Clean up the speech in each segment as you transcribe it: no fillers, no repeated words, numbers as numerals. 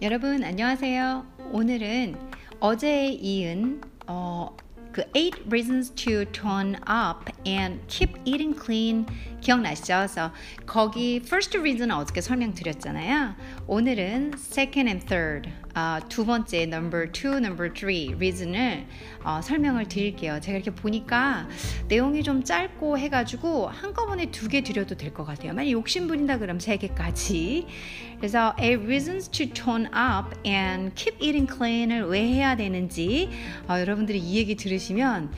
여러분 안녕하세요. 오늘은 어제에 이은 그 8 reasons to tone up and keep eating clean 기억나시죠? 그래서 거기 first reason 어저께 설명드렸잖아요. 오늘은 second and third 두 번째 number 2, number 3 reason을 설명을 드릴게요. 제가 이렇게 보니까 내용이 좀 짧고 해가지고 한꺼번에 두 개 드려도 될 것 같아요. 만약 욕심 부린다 그러면 세 개까지. 그래서 8 reasons to tone up and keep eating clean을 왜 해야 되는지 여러분들이 이 얘기 들으시면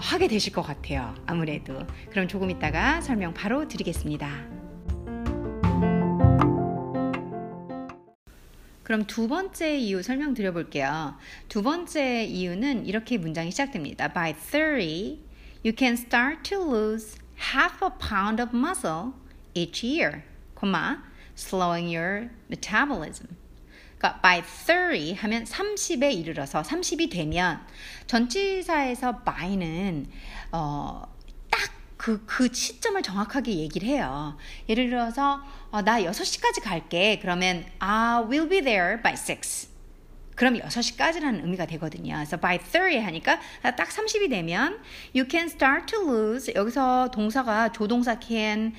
하게 되실 것 같아요. 아무래도. 그럼 조금 있다가 설명 바로 드리겠습니다. 그럼 두 번째 이유 설명드려 볼게요. 두 번째 이유는 이렇게 문장이 시작됩니다. By 30, you can start to lose half a pound of muscle each year, slowing your metabolism. 그러니까 by 30 하면 30에 이르러서 30이 되면 전치사에서 by는 딱 그 시점을 정확하게 얘기를 해요. 예를 들어서 나 6시까지 갈게. 그러면 I will be there by 6. 그럼 6시까지라는 의미가 되거든요. 그래서 by 30 하니까 딱 30이 되면 you can start to lose. 여기서 동사가 조동사 can,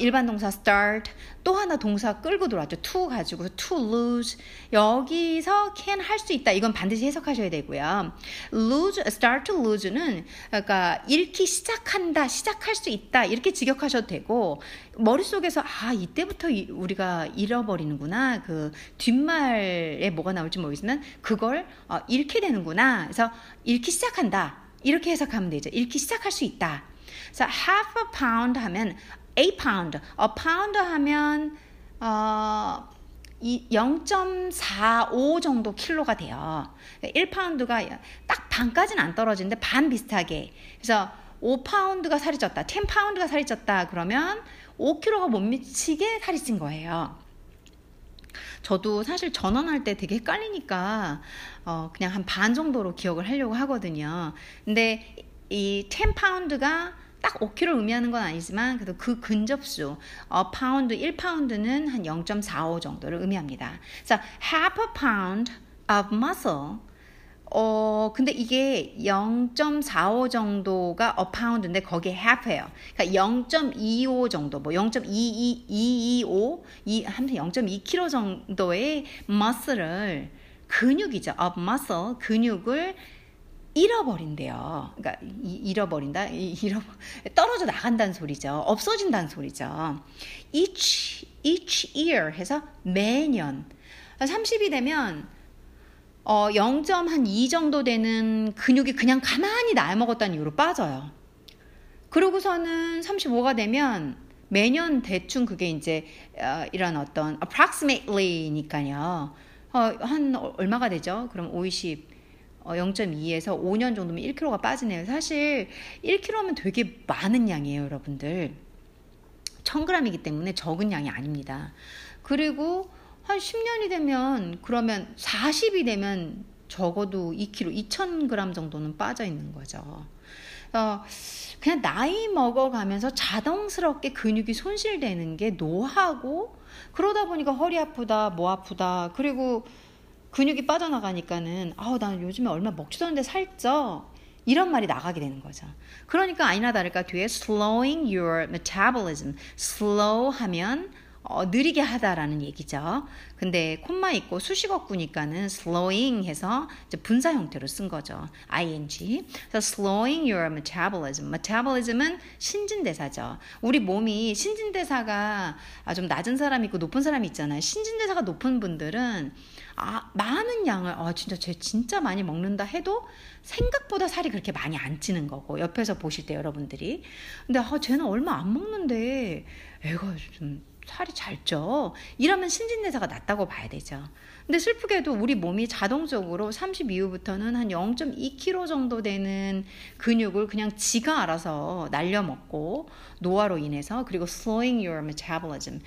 일반 동사 start, 또 하나 동사 끌고 들어왔죠. to 가지고 to lose. 여기서 can 할 수 있다. 이건 반드시 해석하셔야 되고요. lose, start to lose는 그러니까 읽기 시작한다, 시작할 수 있다. 이렇게 직역하셔도 되고 머릿속에서 이때부터 우리가 잃어버리는구나. 그 뒷말에 뭐가 나올지 모르겠지만 그걸 읽게 되는구나. 그래서 읽기 시작한다. 이렇게 해석하면 되죠. 읽기 시작할 수 있다. 그래서 half a pound 하면 a pound. a pound 하면 0.45 정도 킬로가 돼요. 1파운드가 딱 반까지는 안 떨어지는데 반 비슷하게. 그래서 5파운드가 살이 쪘다. 10파운드가 살이 쪘다. 그러면 5킬로가 못 미치게 살이 찐 거예요. 저도 사실 전원할 때 되게 헷갈리니까 그냥 한 반 정도로 기억을 하려고 하거든요. 근데 이 10파운드가 딱 5kg를 의미하는 건 아니지만 그래도 그 근접수 파운드 1파운드는 한 0.45 정도를 의미합니다. 자, half a pound of muscle. 근데 이게 0.45 정도가 a pound인데 거기에 half예요. 그러니까 0.25 정도, 뭐 0.225, 아무튼 0.2kg 정도의 muscle을 근육이죠. of muscle 근육을 잃어버린대요. 그러니까 잃어버린다, 떨어져 나간다는 소리죠. 없어진다는 소리죠. each year 해서 매년 30이 되면 0.2 정도 되는 근육이 그냥 가만히 나이 먹었다는 이유로 빠져요. 그러고서는 35가 되면 매년 대충 그게 이제 이런 어떤 approximately니까요. 한 얼마가 되죠? 그럼 50, 0.2에서 5년 정도면 1kg가 빠지네요. 사실 1kg면 되게 많은 양이에요, 여러분들. 1000g이기 때문에 적은 양이 아닙니다. 그리고 한 10년이 되면 그러면 40이 되면 적어도 2kg, 2000g 정도는 빠져 있는 거죠. 그냥 나이 먹어가면서 자동스럽게 근육이 손실되는 게 노화고 그러다 보니까 허리 아프다, 뭐 아프다. 그리고 근육이 빠져나가니까는 난 요즘에 얼마 먹지도 않는데 살쪄. 이런 말이 나가게 되는 거죠. 그러니까 아니나 다를까 뒤에 slowing your metabolism. slow 하면 느리게 하다라는 얘기죠. 근데 콤마 있고 수식어구니까는 slowing 해서 이제 분사 형태로 쓴 거죠. ing. 그래서 slowing your metabolism. metabolism은 신진대사죠. 우리 몸이 신진대사가 좀 낮은 사람이 있고 높은 사람이 있잖아요. 신진대사가 높은 분들은 많은 양을 진짜 쟤 진짜 많이 먹는다 해도 생각보다 살이 그렇게 많이 안 찌는 거고 옆에서 보실 때 여러분들이 근데 쟤는 얼마 안 먹는데 애가 좀 살이 잘 쪄. 이러면 신진대사가 낮다고 봐야 되죠. 근데 슬프게도 우리 몸이 자동적으로 30 이후부터는 한 0.2kg 정도 되는 근육을 그냥 지가 알아서 날려먹고, 노화로 인해서, 그리고 slowing your metabolism,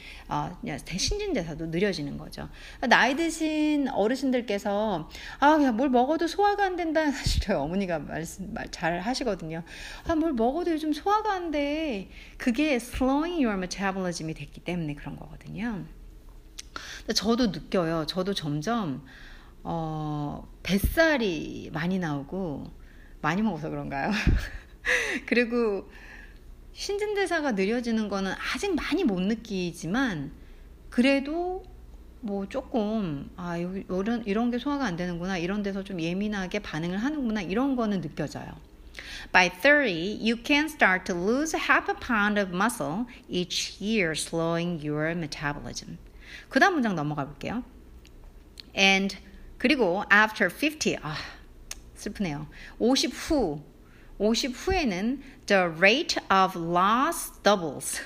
신진대사도 느려지는 거죠. 나이 드신 어르신들께서 그냥 뭘 먹어도 소화가 안 된다. 사실 저희 어머니가 말씀 잘 하시거든요. 뭘 먹어도 요즘 소화가 안 돼. 그게 slowing your metabolism이 됐기 때문에 그런 거거든요. 저도 느껴요. 저도 점점 뱃살이 많이 나오고, 많이 먹어서 그런가요? 그리고 신진대사가 느려지는 거는 아직 많이 못 느끼지만, 그래도 뭐 조금 이런 게 소화가 안 되는구나, 이런 데서 좀 예민하게 반응을 하는구나, 이런 거는 느껴져요. By 30, you can start to lose half a pound of muscle each year, slowing your metabolism. 그 다음 문장 넘어가 볼게요. And 그리고 after 50, 슬프네요. 50 후에는 the rate of loss doubles.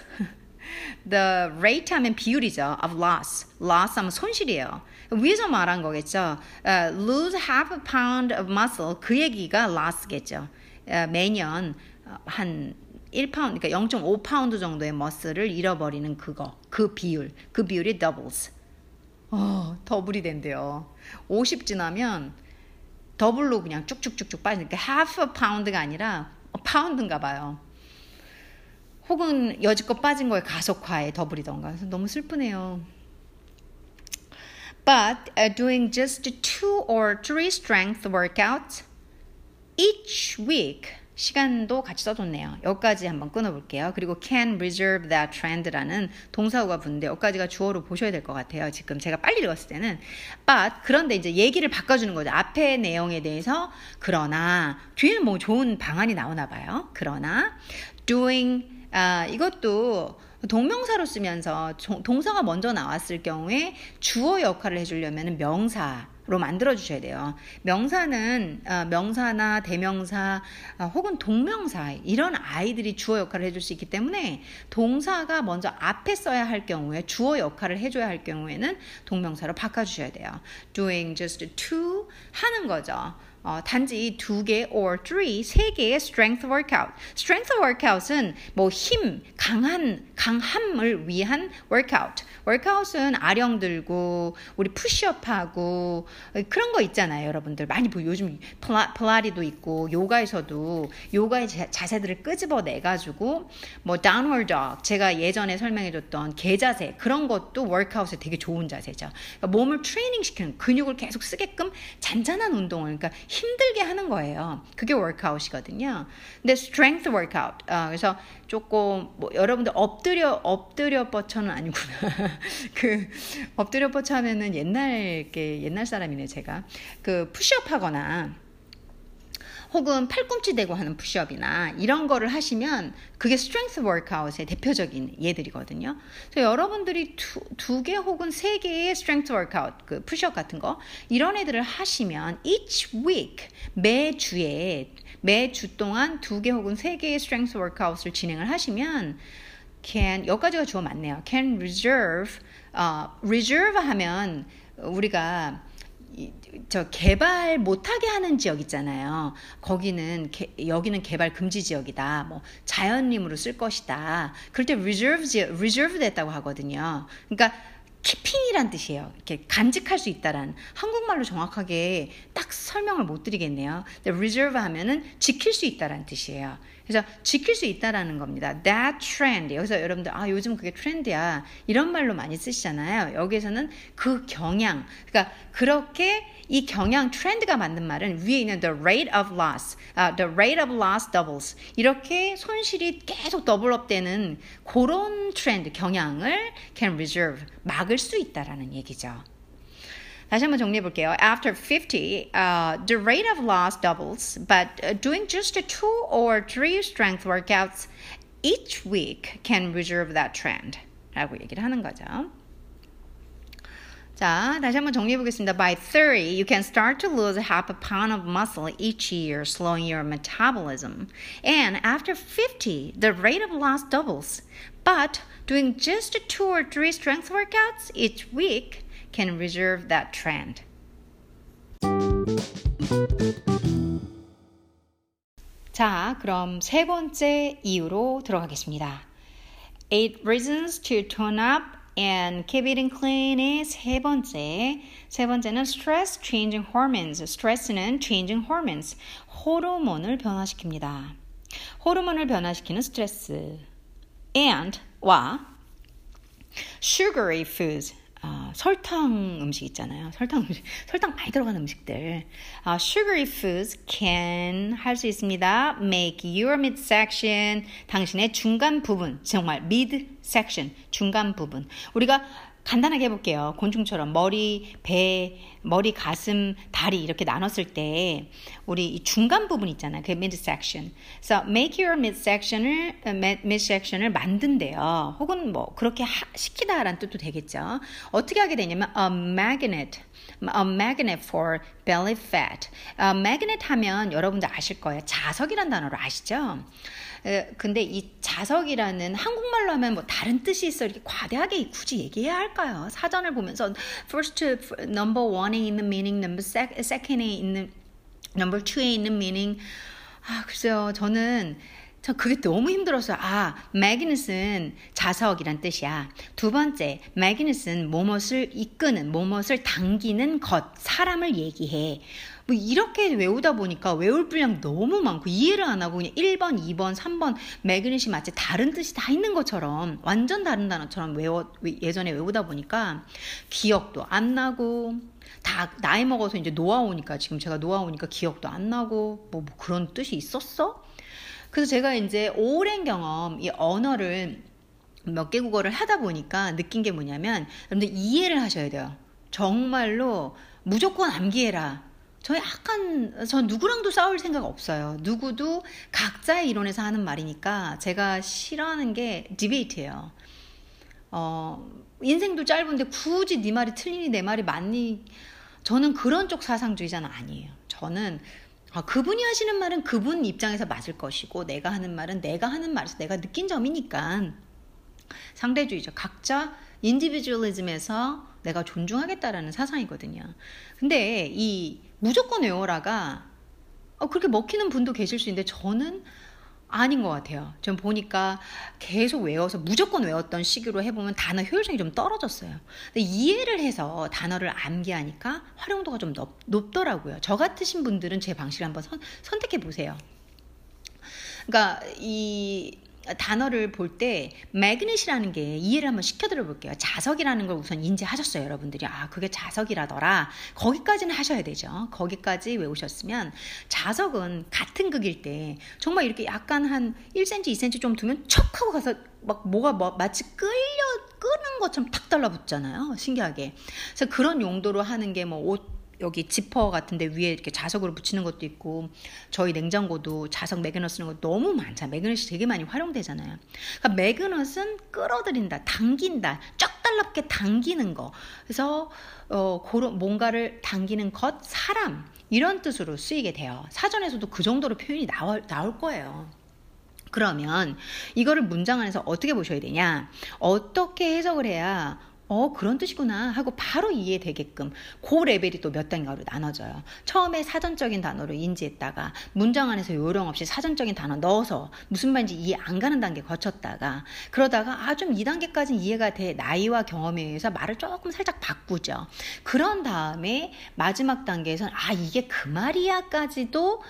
The rate 하면 비율이죠. Of loss 하면 손실이에요. 위에서 말한 거겠죠. Lose half a pound of muscle, 그 얘기가 loss겠죠. 매년 한 1파운드, 그러니까 0.5파운드 정도의 머슬을 잃어버리는 그 비율이 doubles. 더블이 된대요. 50 지나면 더블로 그냥 쭉쭉쭉쭉 빠지니까 half a pound가 아니라 파운드인가 봐요. 혹은 여지껏 빠진 거에 가속화에 더블이던가. 그래서 너무 슬프네요. But doing just 2 or 3 strength workouts each week. 시간도 같이 써줬네요. 여기까지 한번 끊어볼게요. 그리고 can reserve that trend라는 동사구가 붙는데, 여기까지가 주어로 보셔야 될 것 같아요. 지금 제가 빨리 읽었을 때는. But, 그런데 이제 얘기를 바꿔주는 거죠. 앞에 내용에 대해서, 그러나, 뒤에는 뭐 좋은 방안이 나오나 봐요. 그러나, doing, 이것도 동명사로 쓰면서 동사가 먼저 나왔을 경우에 주어 역할을 해주려면 명사, 로 만들어주셔야 돼요. 명사는 명사나 대명사 혹은 동명사, 이런 아이들이 주어 역할을 해줄 수 있기 때문에, 동사가 먼저 앞에 써야 할 경우에, 주어 역할을 해줘야 할 경우에는 동명사로 바꿔주셔야 돼요. Doing just 2 하는 거죠. 단지 2개 or 3, 3개의 strength workout. strength workout은 뭐 힘, 강함을 위한 workout. workout은 아령 들고, 우리 푸시업 하고, 그런 거 있잖아요. 여러분들 많이 요즘 필라테스도 있고, 요가에서도 요가의 자세들을 끄집어내가지고, 뭐 downward dog, 제가 예전에 설명해줬던 개자세, 그런 것도 workout에 되게 좋은 자세죠. 그러니까 몸을 트레이닝시키는, 근육을 계속 쓰게끔 잔잔한 운동을, 그러니까 힘들게 하는 거예요. 그게 워크아웃이거든요. 근데 strength workout. 그래서 조금 뭐 여러분들 엎드려 뻗쳐는 아니구나. 그 엎드려 뻗쳐 하면은 옛날 사람이네 제가. 그 푸시업 하거나, 혹은 팔꿈치 대고 하는 푸시업이나 이런 거를 하시면 그게 스트렝스 워크아웃의 대표적인 예들이거든요. 그래서 여러분들이 2개 혹은 3개의 스트렝스 워크아웃, 그 푸시업 같은 거, 이런 애들을 하시면 each week, 매주 동안 2개 혹은 3개의 스트렝스 워크아웃을 진행을 하시면 여기까지가 주어 맞네요. can reserve, reserve 하면 우리가 개발 못하게 하는 지역 있잖아요. 여기는 개발 금지 지역이다, 뭐 자연림으로 쓸 것이다, 그럴 때 reserve 됐다고 하거든요. 그러니까 키핑이란 뜻이에요. 이렇게 간직할 수 있다란, 한국말로 정확하게 딱 설명을 못 드리겠네요. 근데 reserve 하면은 지킬 수 있다란 뜻이에요. 그래서 지킬 수 있다라는 겁니다. That trend. 여기서 여러분들 요즘 그게 트렌드야, 이런 말로 많이 쓰시잖아요. 여기에서는 그 경향. 그러니까 그렇게 이 경향, 트렌드가 만든 말은 위에 있는 the rate of loss doubles. 이렇게 손실이 계속 더블업되는 그런 트렌드, 경향을 can reserve, 막을 수 있다라는 얘기죠. 다시 한번 정리해 볼게요. After 50, the rate of loss doubles, but doing just 2 or 3 strength workouts each week can reserve that trend. 라고 얘기를 하는 거죠. 자, 다시 한번 정리해 보겠습니다. By 30, you can start to lose half a pound of muscle each year, slowing your metabolism. And after 50, the rate of loss doubles. But doing just 2 or 3 strength workouts each week can reverse that trend. 자, 그럼 세 번째 이유로 들어가겠습니다. 8 reasons to tone up and keep eating clean의 세 번째는 stress changing hormones. stress는 changing hormones, 호르몬을 변화시킵니다. 호르몬을 변화시키는 스트레스. and와 sugary foods, 설탕 음식 있잖아요. 설탕 많이 들어가는 음식들. Sugary foods can 할 수 있습니다. Make your midsection, 당신의 중간 부분, 정말 midsection, 중간 부분. 우리가 간단하게 해볼게요. 곤충처럼 머리, 배, 머리, 가슴, 다리 이렇게 나눴을 때 우리 이 중간 부분 있잖아요. 그 midsection. So make your midsection을 만든대요. 혹은 뭐 그렇게 시키다라는 뜻도 되겠죠. 어떻게 하게 되냐면 a magnet for belly fat. magnet 하면 여러분들 아실 거예요. 자석이란 단어를 아시죠? 근데 이 자석이라는 한국말로 하면 뭐 다른 뜻이 있어 이렇게 과대하게 굳이 얘기해야 할까요? 사전을 보면서 first number 1에 있는 meaning, number 2에 있는 number 2에 있는 meaning. 아, 글쎄요. 저 그게 너무 힘들었어요. 매그넷은 자석이란 뜻이야. 두 번째, 매그넷은 무엇을 이끄는, 무엇을 당기는 것, 사람을 얘기해. 뭐 이렇게 외우다 보니까 외울 분량 너무 많고 이해를 안 하고 그냥 1번, 2번, 3번 매그넷이 마치 다른 뜻이 다 있는 것처럼 완전 다른 단어처럼 예전에 외우다 보니까 기억도 안 나고 다 나이 먹어서 이제 노화오니까 지금 제가 노화오니까 기억도 안 나고 뭐 그런 뜻이 있었어? 그래서 제가 이제 오랜 경험, 이 언어를 몇 개 국어를 하다 보니까 느낀 게 뭐냐면 여러분들 이해를 하셔야 돼요. 정말로 무조건 암기해라. 저 누구랑도 싸울 생각 없어요. 누구도 각자의 이론에서 하는 말이니까 제가 싫어하는 게 디베이트예요. 인생도 짧은데 굳이 네 말이 틀리니 내 말이 맞니? 저는 그런 쪽 사상주의자는 아니에요. 저는 그분이 하시는 말은 그분 입장에서 맞을 것이고 내가 하는 말은 내가 하는 말에서 내가 느낀 점이니까 상대주의죠. 각자 인디비주얼리즘에서 내가 존중하겠다라는 사상이거든요. 근데 이 무조건 외워라가 그렇게 먹히는 분도 계실 수 있는데 저는 아닌 것 같아요. 좀 보니까 계속 외워서 무조건 외웠던 시기로 해보면 단어 효율성이 좀 떨어졌어요. 근데 이해를 해서 단어를 암기하니까 활용도가 좀 높더라고요. 저 같으신 분들은 제 방식을 한번 선택해 보세요. 그러니까 이 단어를 볼 때 매그넷이라는 게 이해를 한번 시켜드려 볼게요. 자석이라는 걸 우선 인지하셨어요. 여러분들이 그게 자석이라더라. 거기까지는 하셔야 되죠. 거기까지 외우셨으면 자석은 같은 극일 때 정말 이렇게 약간 한 1cm, 2cm 좀 두면 척 하고 가서 막 마치 끄는 것처럼 탁 달라붙잖아요. 신기하게. 그래서 그런 용도로 하는 게 뭐 옷 여기 지퍼 같은데 위에 이렇게 자석으로 붙이는 것도 있고 저희 냉장고도 자석 매그넛 쓰는 거 너무 많잖아요. 매그넛이 되게 많이 활용되잖아요. 그러니까 매그넛은 끌어들인다, 당긴다, 쫙 달랍게 당기는 거. 그래서 그런 뭔가를 당기는 것, 사람 이런 뜻으로 쓰이게 돼요. 사전에서도 그 정도로 표현이 나올 거예요. 그러면 이거를 문장 안에서 어떻게 보셔야 되냐? 어떻게 해석을 해야? 그런 뜻이구나 하고 바로 이해되게끔 그 레벨이 또 몇 단계로 나눠져요. 처음에 사전적인 단어로 인지했다가 문장 안에서 요령 없이 사전적인 단어 넣어서 무슨 말인지 이해 안 가는 단계 거쳤다가 그러다가 좀 2단계까지는 이해가 돼. 나이와 경험에 의해서 말을 조금 살짝 바꾸죠. 그런 다음에 마지막 단계에서는 이게 그 말이야까지도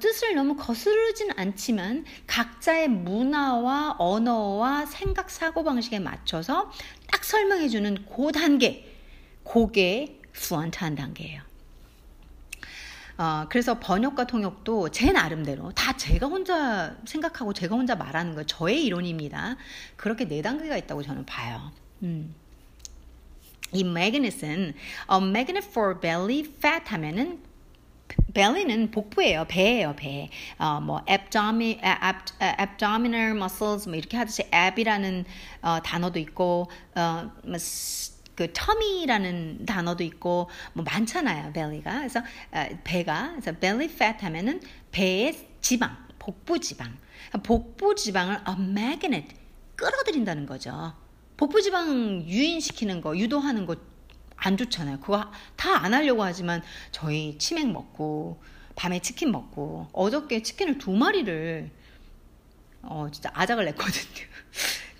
뜻을 너무 거스르진 않지만 각자의 문화와 언어와 생각 사고방식에 맞춰서 딱 설명해주는 그 단계, 그게 fluent한 단계예요. 그래서 번역과 통역도 제 나름대로 다 제가 혼자 생각하고 제가 혼자 말하는 거 저의 이론입니다. 그렇게 4단계가 있다고 저는 봐요. 이 매그넷은 a magnet for belly fat 하면은 벨리는 복부예요. 배예요. 배. abdominal muscles 뭐 이렇게 하듯이 ab이라는 단어도 있고 그 tummy라는 단어도 있고 뭐 많잖아요. belly가. 그래서 배가. 그래서 belly fat 하면은 배의 지방, 복부 지방. 복부 지방을 a magnet 끌어들인다는 거죠. 복부 지방 유인시키는 거, 유도하는 거 안 좋잖아요. 그거 다 안 하려고 하지만 저희 치맥 먹고 밤에 치킨 먹고 어저께 치킨을 2마리를 진짜 아작을 냈거든요.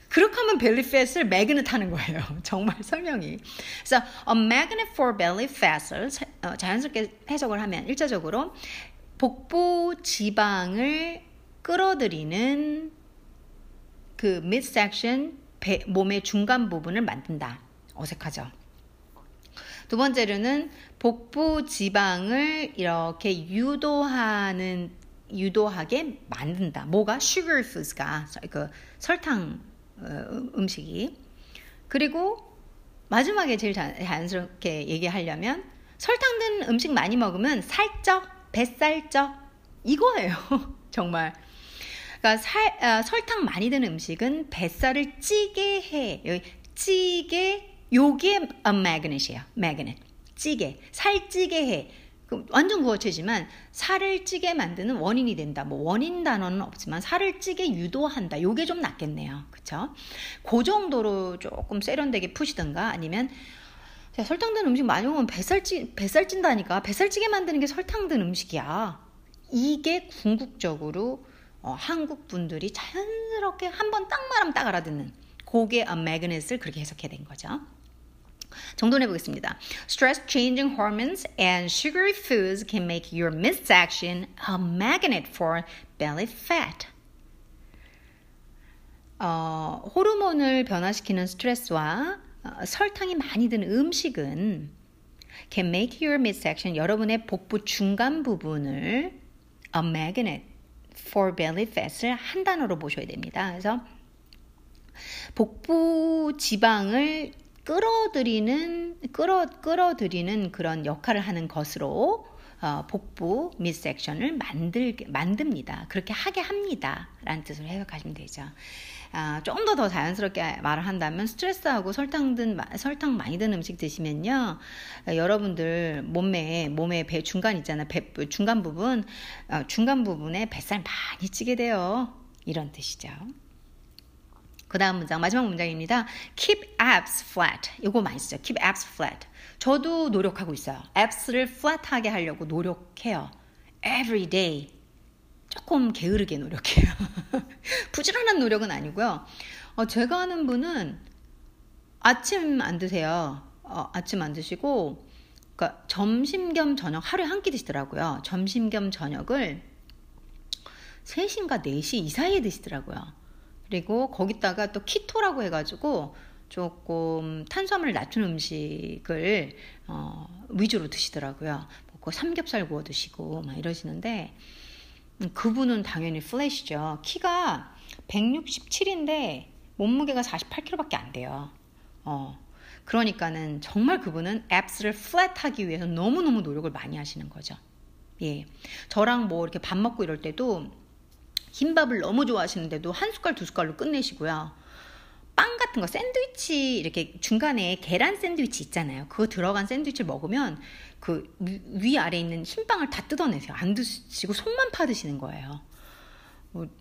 그렇게 하면 belly fat을 매그넷 하는 거예요. 정말 설명이. 그래서 a magnet for belly fat을 자연스럽게 해석을 하면 1차적으로 복부 지방을 끌어들이는 그 midsection 몸의 중간 부분을 만든다. 어색하죠? 두 번째로는 복부 지방을 이렇게 유도하게 만든다. 뭐가? sugar foods가 그 설탕 음식이. 그리고 마지막에 제일 자연스럽게 얘기하려면 설탕 든 음식 많이 먹으면 살쪄, 뱃살쪄 이거예요. 정말. 그러니까 설탕 많이 든 음식은 뱃살을 찌게 해. 여기 찌게 요게 a magnet이에요. magnet. 찌게. 살찌게 해. 완전 구어체지만 살을 찌게 만드는 원인이 된다. 뭐 원인 단어는 없지만 살을 찌게 유도한다. 요게 좀 낫겠네요. 그쵸? 그 정도로 조금 세련되게 푸시던가 아니면 설탕 든 음식 많이 먹으면 뱃살 찐다니까. 뱃살 찌게 만드는 게 설탕 든 음식이야. 이게 궁극적으로 한국 분들이 자연스럽게 한번 딱 말하면 딱 알아듣는 고게 a magnet을 그렇게 해석해야 된 거죠. 정돈해 보겠습니다. Stress changing hormones and sugary foods can make your midsection a magnet for belly fat. 호르몬을 변화시키는 스트레스와 설탕이 많이 든 음식은 can make your midsection, 여러분의 복부 중간 부분을 a magnet for belly fat을 한 단어로 보셔야 됩니다. 그래서 복부 지방을 끌어들이는 그런 역할을 하는 것으로 복부 midsek션을 만듭니다. 그렇게 하게 합니다. 라는 뜻으로 해석하시면 되죠. 좀 더 자연스럽게 말을 한다면 스트레스하고 설탕 많이 든 음식 드시면요. 여러분들 몸에 배 중간 있잖아요. 중간 부분에 뱃살 많이 찌게 돼요. 이런 뜻이죠. 그 다음 문장, 마지막 문장입니다. Keep abs flat. 이거 많이 쓰죠. Keep abs flat. 저도 노력하고 있어요. abs를 flat하게 하려고 노력해요. Every day. 조금 게으르게 노력해요. 부지런한 노력은 아니고요. 제가 아는 분은 아침 안 드세요. 아침 안 드시고 그러니까 점심 겸 저녁 하루에 한 끼 드시더라고요. 점심 겸 저녁을 3시인가 4시 이 사이에 드시더라고요. 그리고 거기다가 또 키토라고 해가지고 조금 탄수화물을 낮춘 음식을 위주로 드시더라고요. 먹고 삼겹살 구워 드시고 막 이러시는데 그분은 당연히 플랫이죠. 키가 167인데 몸무게가 48kg밖에 안 돼요. 그러니까는 정말 그분은 앱스를 플랫하기 위해서 너무너무 노력을 많이 하시는 거죠. 예, 저랑 뭐 이렇게 밥 먹고 이럴 때도 김밥을 너무 좋아하시는데도 한 숟갈 두 숟갈로 끝내시고요. 빵 같은 거 샌드위치 이렇게 중간에 계란 샌드위치 있잖아요. 그거 들어간 샌드위치를 먹으면 그 위아래 있는 흰 빵을 다 뜯어내세요. 안 드시고 속만 파드시는 거예요.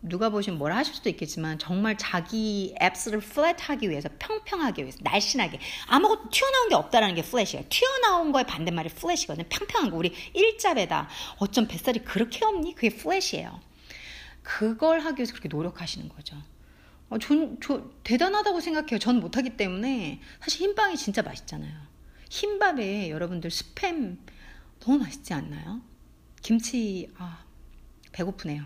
누가 보시면 뭐라 하실 수도 있겠지만 정말 자기 앱스를 플랫하기 위해서 평평하게 위해서 날씬하게 아무것도 튀어나온 게 없다라는 게 플랫이에요. 튀어나온 거의 반대말이 플랫이거든요. 평평한 거 우리 일자배다. 어쩜 뱃살이 그렇게 없니? 그게 플랫이에요. 그걸 하기 위해서 그렇게 노력하시는 거죠. 전 대단하다고 생각해요. 전 못하기 때문에. 사실 흰빵이 진짜 맛있잖아요. 흰밥에 여러분들 스팸 너무 맛있지 않나요? 김치, 배고프네요.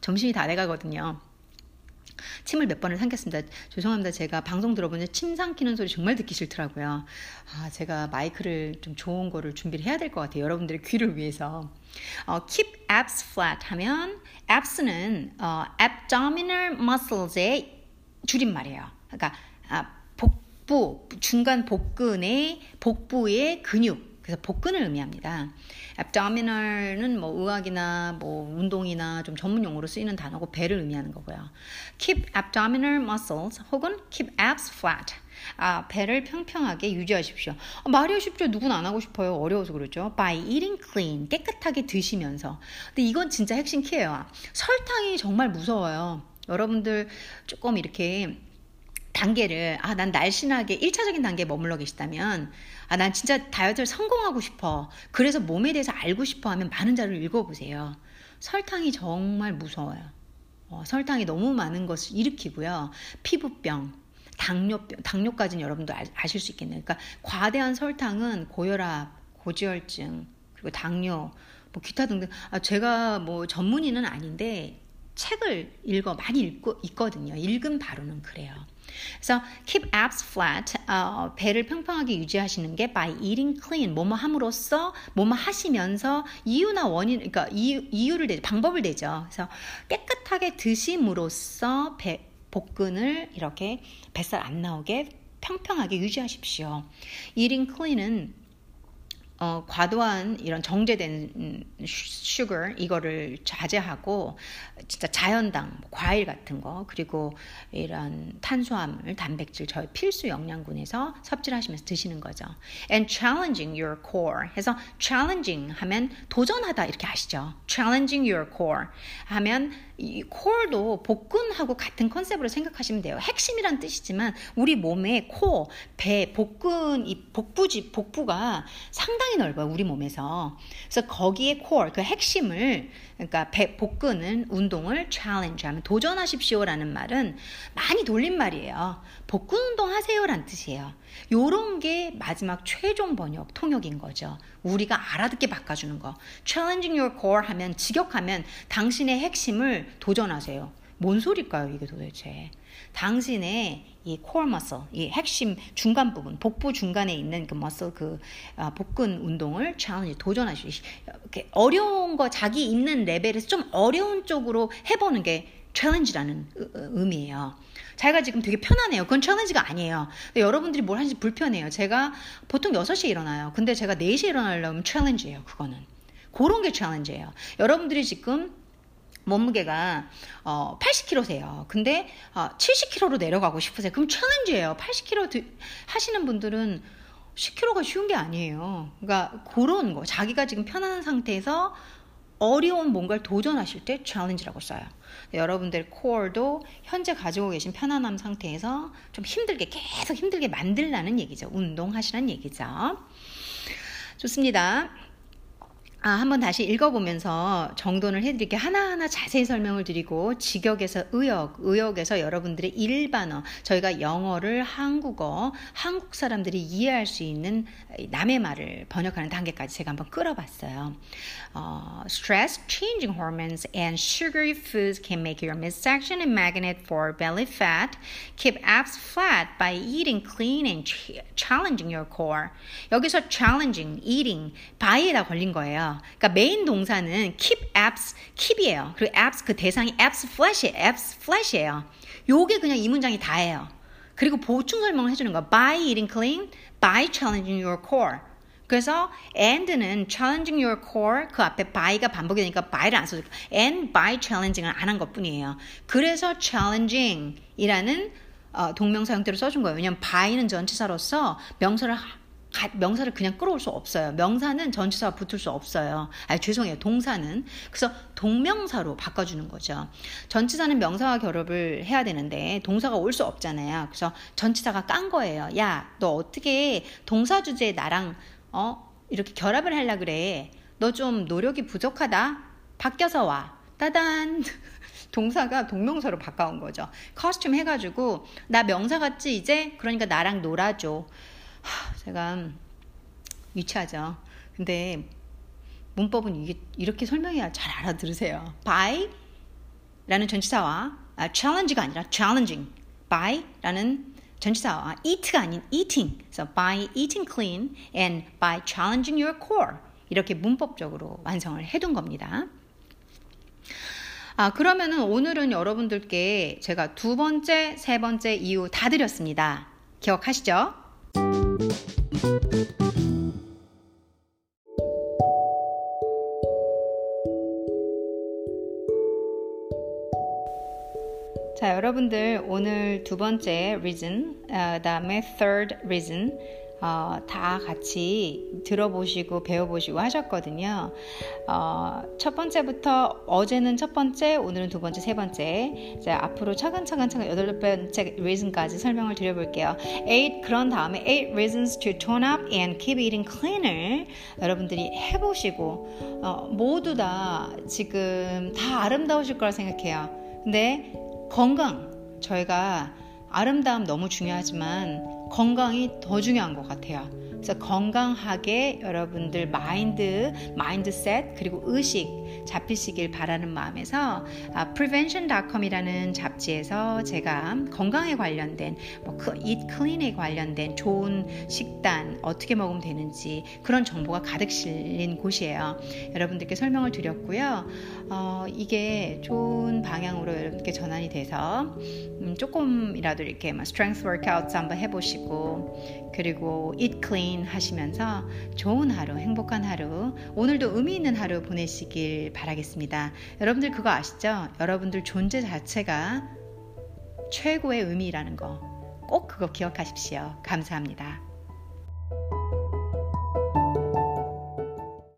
점심이 다 돼가거든요. 침을 몇 번을 삼켰습니다. 죄송합니다. 제가 방송 들어보니 침 삼키는 소리 정말 듣기 싫더라고요. 제가 마이크를 좀 좋은 거를 준비를 해야 될 것 같아요. 여러분들의 귀를 위해서. Keep abs flat 하면 abs는 abdominal muscles의 줄임말이에요. 그러니까 복부, 중간 복부의 근육. 그래서 복근을 의미합니다. abdominal은 뭐 의학이나 뭐 운동이나 좀 전문 용어로 쓰이는 단어고 배를 의미하는 거고요. keep abdominal muscles 혹은 keep abs flat. 배를 평평하게 유지하십시오. 말이 쉽죠. 누구나 안 하고 싶어요. 어려워서 그렇죠. By eating clean, 깨끗하게 드시면서. 근데 이건 진짜 핵심 키예요. 설탕이 정말 무서워요. 여러분들 조금 이렇게 단계를, 난 날씬하게 1차적인 단계에 머물러 계시다면, 난 진짜 다이어트를 성공하고 싶어, 그래서 몸에 대해서 알고 싶어 하면 많은 자료를 읽어보세요. 설탕이 정말 무서워요. 설탕이 너무 많은 것을 일으키고요. 피부병, 당뇨까지는 여러분도 아실 수 있겠네요. 그러니까 과대한 설탕은 고혈압, 고지혈증, 그리고 당뇨, 기타 등등. 제가 전문의는 아닌데 책을 많이 읽고 있거든요. 읽은 바로는 그래요. 그래서 keep abs flat, 배를 평평하게 유지하시는 게 by eating clean, 뭐뭐 함으로써, 뭐뭐 하시면서 이유나 원인, 그러니까 이유를 대죠. 방법을 대죠. 그래서 깨끗하게 드심으로써 복근을 이렇게 뱃살 안 나오게 평평하게 유지하십시오. eating clean은 과도한 이런 정제된 sugar, 이거를 자제하고 진짜 자연당, 과일 같은 거, 그리고 이런 탄수화물, 단백질, 저의 필수 영양분에서 섭취를 하시면서 드시는 거죠. And challenging your core 해서, challenging 하면 도전하다 이렇게 아시죠? challenging your core 하면 이 코어도 복근하고 같은 컨셉으로 생각하시면 돼요. 핵심이란 뜻이지만 우리 몸의 코어, 배, 복근, 이 복부가 상당히 넓어요, 우리 몸에서. 그래서 거기에 코어, 그 핵심을, 그러니까 복근은 운동을 challenge 하면 도전하십시오라는 말은 많이 돌린 말이에요. 복근 운동하세요라는 뜻이에요. 요런 게 마지막 최종 번역, 통역인 거죠. 우리가 알아듣게 바꿔주는 거. challenging your core 하면, 직역하면 당신의 핵심을 도전하세요. 뭔 소릴까요, 이게 도대체? 당신의 이 core muscle, 이 핵심 중간 부분, 복부 중간에 있는 그 muscle, 복근 운동을 challenge, 도전하시죠. 이렇게 어려운 거, 자기 있는 레벨에서 좀 어려운 쪽으로 해보는 게 챌린지라는 의미예요. 자기가 지금 되게 편하네요. 그건 챌린지가 아니에요. 근데 여러분들이 뭘 하는지 불편해요. 제가 보통 6시에 일어나요. 근데 제가 4시에 일어나려면 챌린지예요, 그거는. 그런 게 챌린지예요. 여러분들이 지금 몸무게가 80kg세요. 근데 70kg로 내려가고 싶으세요. 그럼 챌린지예요. 80kg 하시는 분들은 10kg가 쉬운 게 아니에요. 그러니까 그런 거, 자기가 지금 편안한 상태에서 어려운 뭔가를 도전하실 때 챌린지라고 써요. 여러분들 코어도 현재 가지고 계신 편안함 상태에서 좀 힘들게, 계속 힘들게 만들라는 얘기죠. 운동하시라는 얘기죠. 좋습니다. 한번 다시 읽어보면서 정돈을 해드릴게요. 하나하나 자세히 설명을 드리고, 직역에서 의역에서 여러분들의 일반어, 저희가 영어를 한국어, 한국 사람들이 이해할 수 있는 남의 말을 번역하는 단계까지 제가 한번 끌어봤어요. Stress, changing hormones, and sugary foods can make your midsection a magnet for belly fat. Keep abs flat by eating clean and challenging your core. 여기서 challenging, eating, by에다 걸린 거예요. 그러니까 메인 동사는 keep abs, keep이에요. 그리고 abs 그 대상이 abs flash이에요. abs flash이에요. 요게 그냥 이 문장이 다예요. 그리고 보충 설명을 해주는 거예요. By eating clean, by challenging your core. 그래서 and는 challenging your core, 그 앞에 by가 반복이 되니까 by를 안 써도 and by challenging을 안 한 것뿐이에요. 그래서 challenging이라는 동명사 형태로 써준 거예요. 왜냐면 by는 전치사로서 명사를 그냥 끌어올 수 없어요. 명사는 전치사와 붙을 수 없어요. 동사는. 그래서 동명사로 바꿔주는 거죠. 전치사는 명사와 결합을 해야 되는데 동사가 올 수 없잖아요. 그래서 전치사가 깐 거예요. 야, 너 어떻게 동사 주제에 나랑 이렇게 결합을 하려 그래. 너 좀 노력이 부족하다. 바뀌어서 와. 따단. 동사가 동명사로 바꿔온 거죠. 커스텀 해가지고 나 명사 같지 이제? 그러니까 나랑 놀아줘. 제가 유치하죠. 근데 문법은 이렇게 설명해야 잘 알아들으세요. by라는 전치사와 challenge가 아니라 challenging, by라는 전치사와 eat가 아닌 eating, so by eating clean and by challenging your core, 이렇게 문법적으로 완성을 해둔 겁니다. 그러면은 오늘은 여러분들께 제가 2번째, 3번째 이유 다 드렸습니다. 기억하시죠? 자, 여러분들 오늘 두 번째 reason, 그다음에 third reason 다 같이 들어보시고 배워보시고 하셨거든요. 첫 번째부터 어제는 첫 번째, 오늘은 두 번째, 세 번째. 자, 앞으로 차근차근 여덟 번째 reason까지 설명을 드려볼게요. 8 그런 다음에 8 reasons to tone up and keep eating cleaner 여러분들이 해보시고 모두 다 지금 다 아름다우실 거라 생각해요. 근데 건강, 저희가 아름다움 너무 중요하지만 건강이 더 중요한 것 같아요. 그래서 건강하게 여러분들 마인드셋 그리고 의식 잡히시길 바라는 마음에서 prevention.com이라는 잡지에서 제가 건강에 관련된 eat clean에 관련된 좋은 식단 어떻게 먹으면 되는지 그런 정보가 가득 실린 곳이에요. 여러분들께 설명을 드렸고요. 이게 좋은 방향으로 여러분께 전환이 돼서 조금이라도 이렇게 strength workouts 한번 해보시고 그리고 eat clean 하시면서 좋은 하루, 행복한 하루, 오늘도 의미 있는 하루 보내시길 바라겠습니다. 여러분들 그거 아시죠? 여러분들 존재 자체가 최고의 의미라는 거 꼭 그거 기억하십시오. 감사합니다.